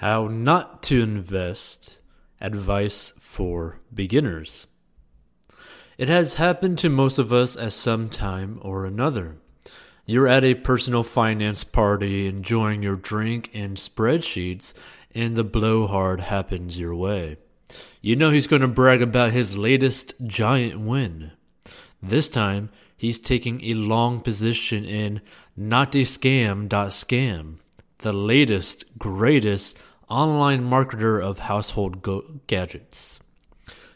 How Not to Invest, Advice for Beginners. It has happened to most of us at some time or another. You're at a personal finance party enjoying your drink and spreadsheets, and the blowhard happens your way. You know he's going to brag about his latest giant win. This time, he's taking a long position in notascam.scam, the latest, greatest online marketer of household gadgets.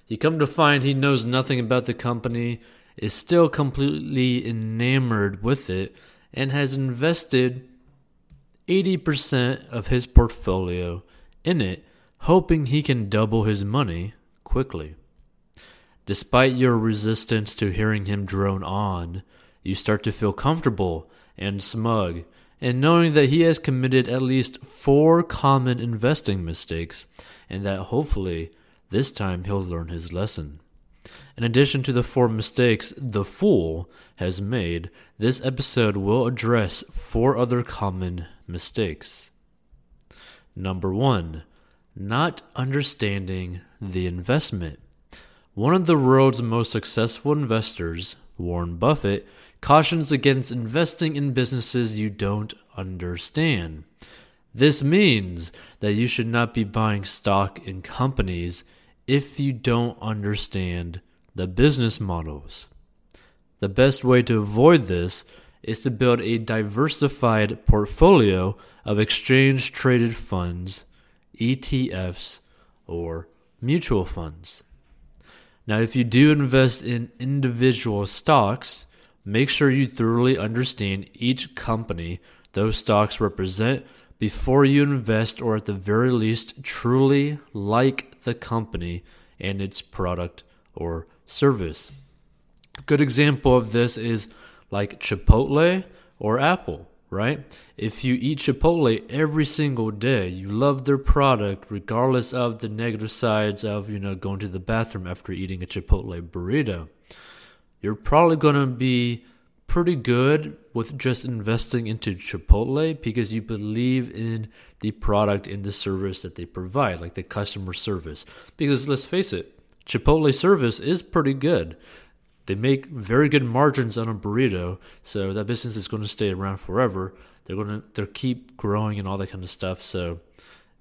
You come to find he knows nothing about the company, is still completely enamored with it, and has invested 80% of his portfolio in it, hoping he can double his money quickly. Despite your resistance to hearing him drone on, you start to feel comfortable and smug, and knowing that he has committed at least 4 common investing mistakes, and that hopefully this time he'll learn his lesson. In addition to the 4 mistakes the fool has made, this episode will address 4 other common mistakes. Number 1, not understanding the investment. One of the world's most successful investors, Warren Buffett, cautions against investing in businesses you don't understand. This means that you should not be buying stock in companies if you don't understand the business models. The best way to avoid this is to build a diversified portfolio of exchange-traded funds, ETFs, or mutual funds. Now, if you do invest in individual stocks, make sure you thoroughly understand each company those stocks represent before you invest, or at the very least, truly like the company and its product or service. A good example of this is like Chipotle or Apple, right? If you eat Chipotle every single day, you love their product regardless of the negative sides of, going to the bathroom after eating a Chipotle burrito, you're probably going to be pretty good with just investing into Chipotle because you believe in the product and the service that they provide, like the customer service. Because let's face it, Chipotle service is pretty good. They make very good margins on a burrito, so that business is going to stay around forever. They'll keep growing and all that kind of stuff. So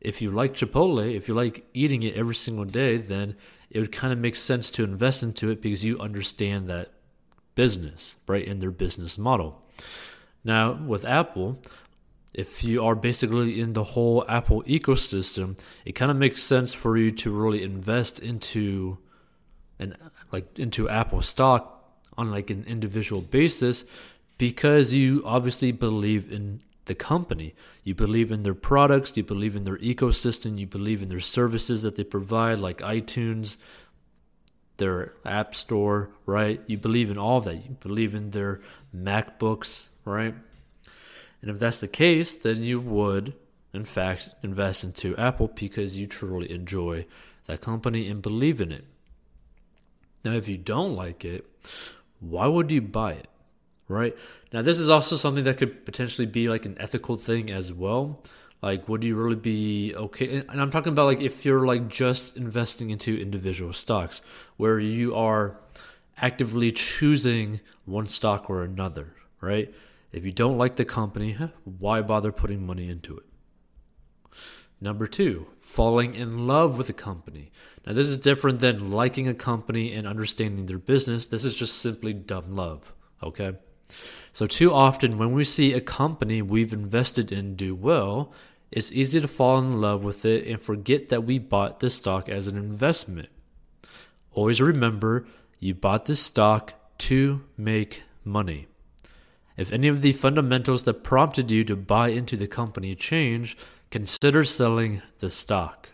if you like Chipotle, if you like eating it every single day, then it would kind of make sense to invest into it because you understand that business, right, in their business model. Now, with Apple, if you are basically in the whole Apple ecosystem, it kind of makes sense for you to really invest into Apple stock on like an individual basis because you obviously believe in the company. You believe in their products, you believe in their ecosystem, you believe in their services that they provide, like iTunes, their app store, right? You believe in all that. You believe in their MacBooks, right? And if that's the case, then you would, in fact, invest into Apple because you truly enjoy that company and believe in it. Now, if you don't like it, why would you buy it, right? Now, this is also something that could potentially be like an ethical thing as well. Like, would you really be okay? And I'm talking about like if you're like just investing into individual stocks where you are actively choosing one stock or another, right? If you don't like the company, why bother putting money into it? Number 2, falling in love with a company. Now, this is different than liking a company and understanding their business. This is just simply dumb love, okay? So too often when we see a company we've invested in do well, it's easy to fall in love with it and forget that we bought this stock as an investment. Always remember, you bought this stock to make money. If any of the fundamentals that prompted you to buy into the company change, consider selling the stock.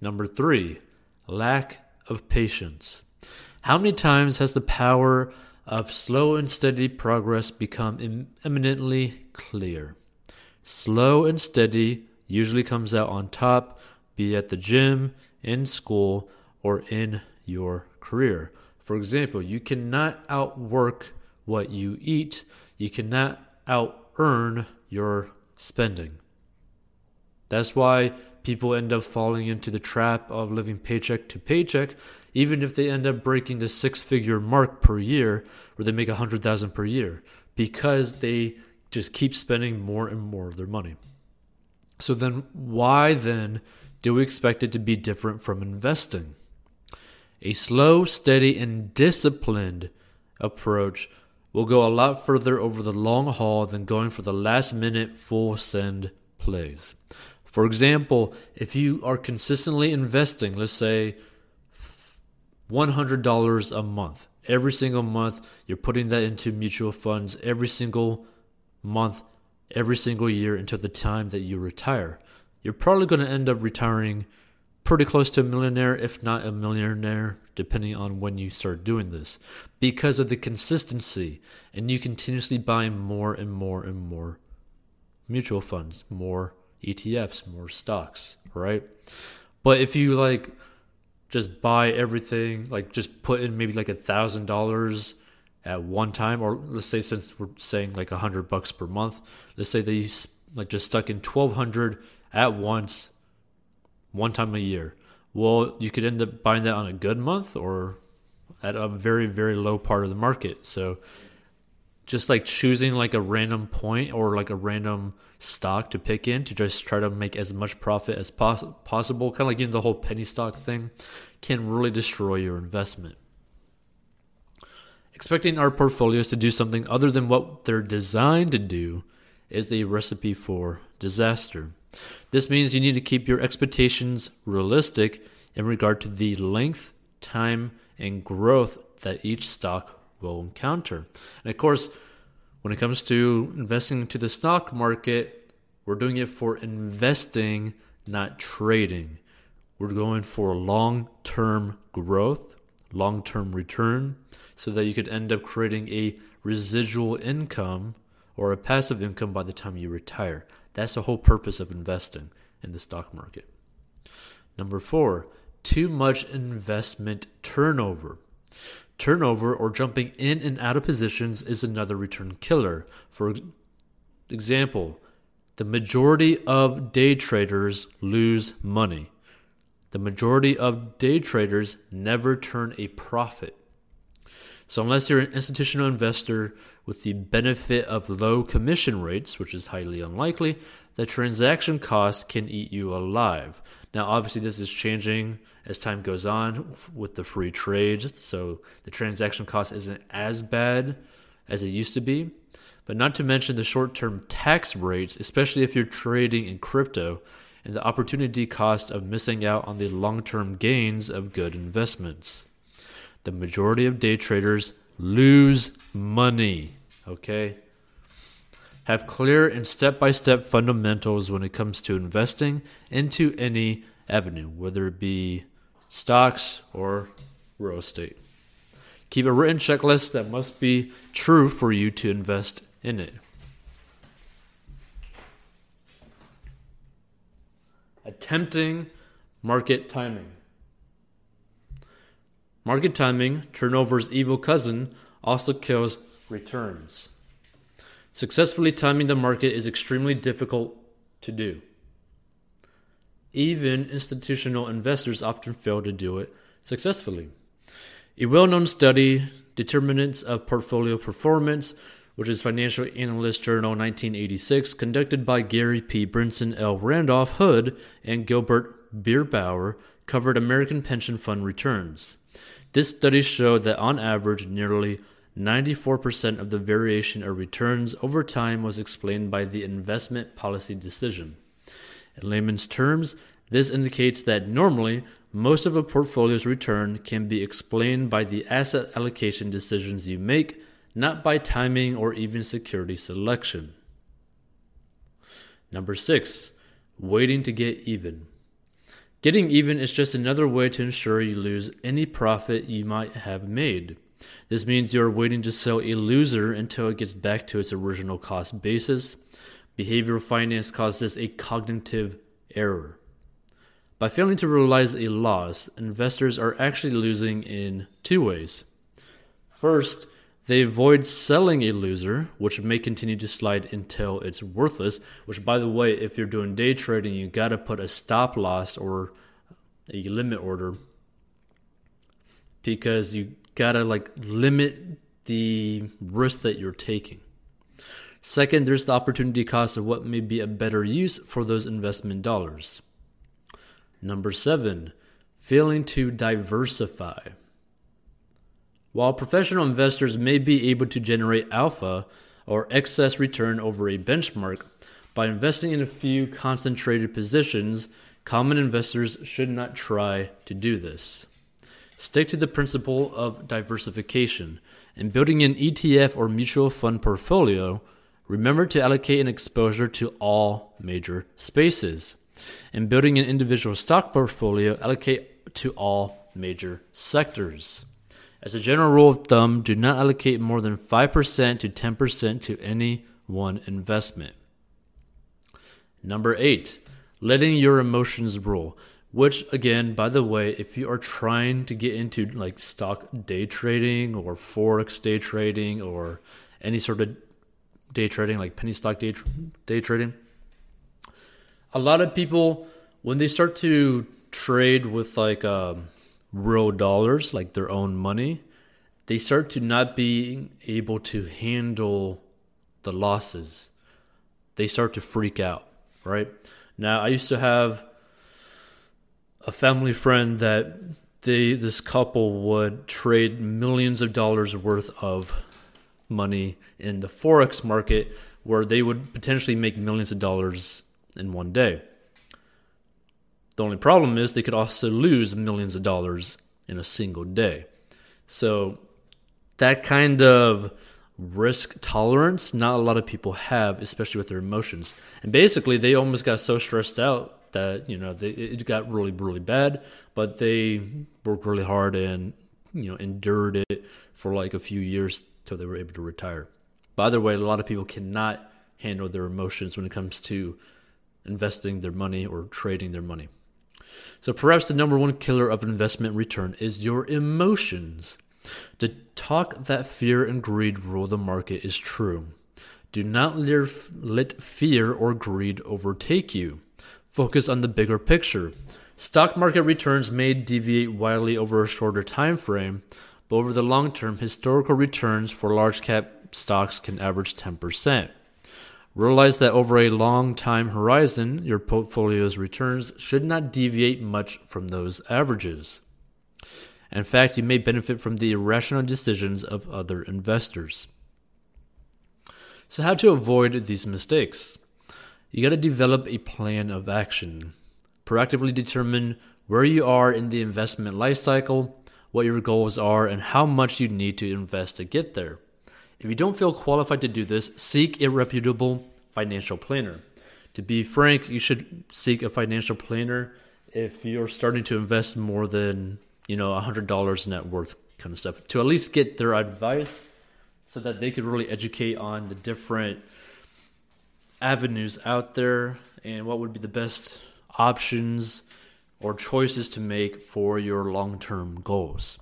Number 3, lack of patience. How many times has the power of slow and steady progress become eminently clear? Slow and steady usually comes out on top, be it at the gym, in school, or in your career. For example, you cannot outwork what you eat. You cannot out-earn your spending. That's why people end up falling into the trap of living paycheck to paycheck, even if they end up breaking the six-figure mark per year, where they make $100,000 per year, because they just keep spending more and more of their money. So then why then do we expect it to be different from investing? A slow, steady, and disciplined approach will go a lot further over the long haul than going for the last-minute full-send plays. For example, if you are consistently investing, let's say $100 a month, every single month, you're putting that into mutual funds every single month, every single year until the time that you retire. You're probably going to end up retiring pretty close to a millionaire, if not a millionaire, depending on when you start doing this, because of the consistency and you continuously buying more and more and more mutual funds, more ETFs, more stocks, right? But if you just buy everything, just put in maybe $1,000 at one time, or let's say, since we're saying $100 per month, let's say that you just stuck in $1,200 at once, one time a year. Well, you could end up buying that on a good month or at a very, very low part of the market. So just choosing a random point or a random stock to pick in to just try to make as much profit as possible, kind of the whole penny stock thing, can really destroy your investment. Expecting our portfolios to do something other than what they're designed to do is a recipe for disaster. This means you need to keep your expectations realistic in regard to the length, time, and growth that each stock will encounter. And of course, when it comes to investing into the stock market, we're doing it for investing, not trading. We're going for long-term growth, long-term return, so that you could end up creating a residual income or a passive income by the time you retire. That's the whole purpose of investing in the stock market. Number 4, too much investment turnover. Turnover or jumping in and out of positions is another return killer. For example, the majority of day traders lose money. The majority of day traders never turn a profit. So unless you're an institutional investor with the benefit of low commission rates, which is highly unlikely, the transaction costs can eat you alive. Now, obviously, this is changing as time goes on with the free trades, so the transaction cost isn't as bad as it used to be. But not to mention the short-term tax rates, especially if you're trading in crypto, and the opportunity cost of missing out on the long-term gains of good investments. The majority of day traders lose money, okay? Have clear and step-by-step fundamentals when it comes to investing into any avenue, whether it be stocks or real estate. Keep a written checklist that must be true for you to invest in it. Attempting market timing. Market timing, turnover's evil cousin, also kills returns. Successfully timing the market is extremely difficult to do. Even institutional investors often fail to do it successfully. A well-known study, Determinants of Portfolio Performance, which is Financial Analyst Journal 1986, conducted by Gary P. Brinson, L. Randolph Hood, and Gilbert Beebower, covered American pension fund returns. This study showed that on average, nearly 94% of the variation of returns over time was explained by the investment policy decision. In layman's terms, this indicates that normally, most of a portfolio's return can be explained by the asset allocation decisions you make, not by timing or even security selection. Number 6, waiting to get even. Getting even is just another way to ensure you lose any profit you might have made. This means you are waiting to sell a loser until it gets back to its original cost basis. Behavioral finance calls this a cognitive error. By failing to realize a loss, investors are actually losing in two ways. First, They avoid selling a loser, which may continue to slide until it's worthless, which, by the way, if you're doing day trading, you got to put a stop loss or a limit order, because you got to limit the risk that you're taking. Second, there's the opportunity cost of what may be a better use for those investment dollars. Number 7, failing to diversify. While professional investors may be able to generate alpha or excess return over a benchmark, by investing in a few concentrated positions, common investors should not try to do this. Stick to the principle of diversification. In building an ETF or mutual fund portfolio, remember to allocate an exposure to all major spaces. In building an individual stock portfolio, allocate to all major sectors. As a general rule of thumb, do not allocate more than 5% to 10% to any one investment. Number 8, letting your emotions rule, which again, by the way, if you are trying to get into stock day trading or Forex day trading or any sort of day trading, like penny stock day trading, a lot of people, when they start to trade with real dollars, like their own money, they start to not being able to handle the losses. They start to freak out, right? Now, I used to have a family friend that this couple would trade millions of dollars worth of money in the Forex market, where they would potentially make millions of dollars in one day. The only problem is they could also lose millions of dollars in a single day. So that kind of risk tolerance, not a lot of people have, especially with their emotions. And basically, they almost got so stressed out that it got really, really bad. But they worked really hard and endured it for a few years till they were able to retire. By the way, a lot of people cannot handle their emotions when it comes to investing their money or trading their money. So perhaps the number one killer of investment return is your emotions. The talk that fear and greed rule the market is true. Do not let fear or greed overtake you. Focus on the bigger picture. Stock market returns may deviate widely over a shorter time frame, but over the long term, historical returns for large cap stocks can average 10%. Realize that over a long time horizon, your portfolio's returns should not deviate much from those averages. In fact, you may benefit from the irrational decisions of other investors. So how to avoid these mistakes? You got to develop a plan of action. Proactively determine where you are in the investment life cycle, what your goals are, and how much you need to invest to get there. If you don't feel qualified to do this, seek a reputable financial planner. To be frank, you should seek a financial planner if you're starting to invest more than, $100 net worth kind of stuff, to at least get their advice so that they could really educate on the different avenues out there and what would be the best options or choices to make for your long-term goals.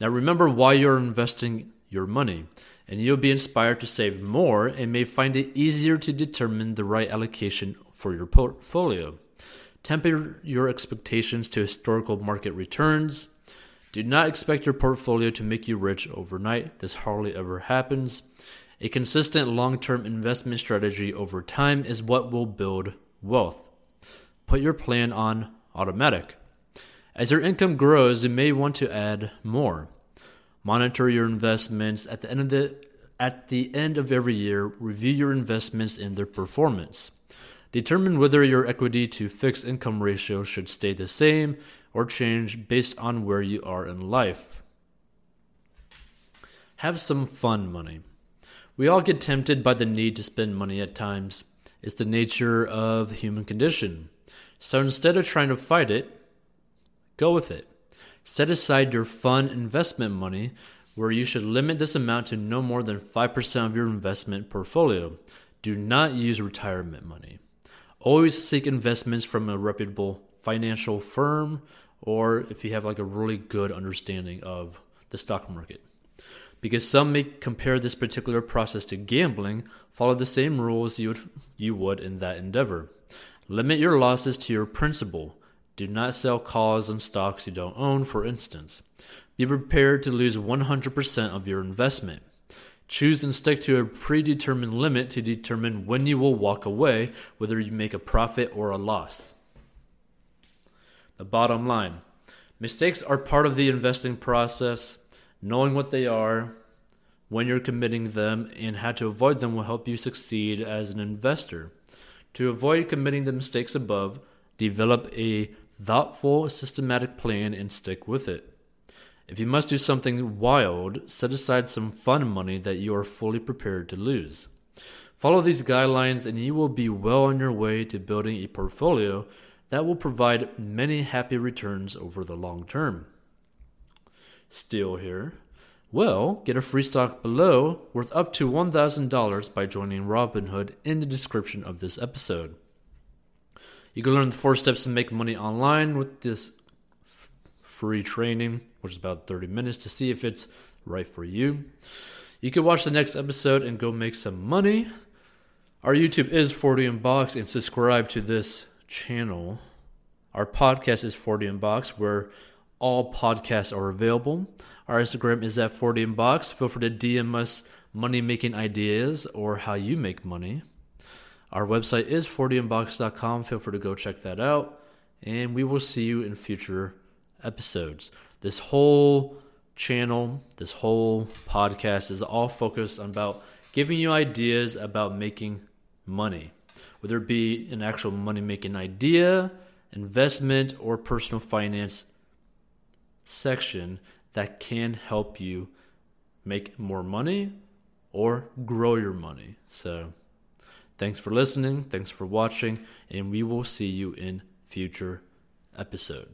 Now, remember why you're investing your money, and you'll be inspired to save more and may find it easier to determine the right allocation for your portfolio. Temper your expectations to historical market returns. Do not expect your portfolio to make you rich overnight. This hardly ever happens. A consistent long-term investment strategy over time is what will build wealth. Put your plan on automatic. As your income grows, you may want to add more. Monitor your investments at the end of every year. Review your investments and their performance. Determine whether your equity to fixed income ratio should stay the same or change based on where you are in life. Have some fun money. We all get tempted by the need to spend money at times. It's the nature of the human condition. So instead of trying to fight it, go with it. Set aside your fun investment money, where you should limit this amount to no more than 5% of your investment portfolio. Do not use retirement money. Always seek investments from a reputable financial firm, or if you have a really good understanding of the stock market. because some may compare this particular process to gambling, follow the same rules you would in that endeavor. Limit your losses to your principal. Do not sell calls on stocks you don't own, for instance. Be prepared to lose 100% of your investment. Choose and stick to a predetermined limit to determine when you will walk away, whether you make a profit or a loss. The bottom line, mistakes are part of the investing process. Knowing what they are, when you're committing them, and how to avoid them will help you succeed as an investor. To avoid committing the mistakes above, develop a thoughtful, systematic plan and stick with it. If you must do something wild, set aside some fun money that you are fully prepared to lose. Follow these guidelines and you will be well on your way to building a portfolio that will provide many happy returns over the long term. Still here? Well, get a free stock below worth up to $1,000 by joining Robinhood in the description of this episode. You can learn the 4 steps to make money online with this free training, which is about 30 minutes, to see if it's right for you. You can watch the next episode and go make some money. Our YouTube is 40 in Box, and subscribe to this channel. Our podcast is 40 in Box, where all podcasts are available. Our Instagram is at 40 in Box. Feel free to DM us money-making ideas or how you make money. Our website is 40inbox.com. Feel free to go check that out. And we will see you in future episodes. This whole channel, this whole podcast is all focused on about giving you ideas about making money, whether it be an actual money-making idea, investment, or personal finance section that can help you make more money or grow your money. So thanks for listening, thanks for watching, and we will see you in future episodes.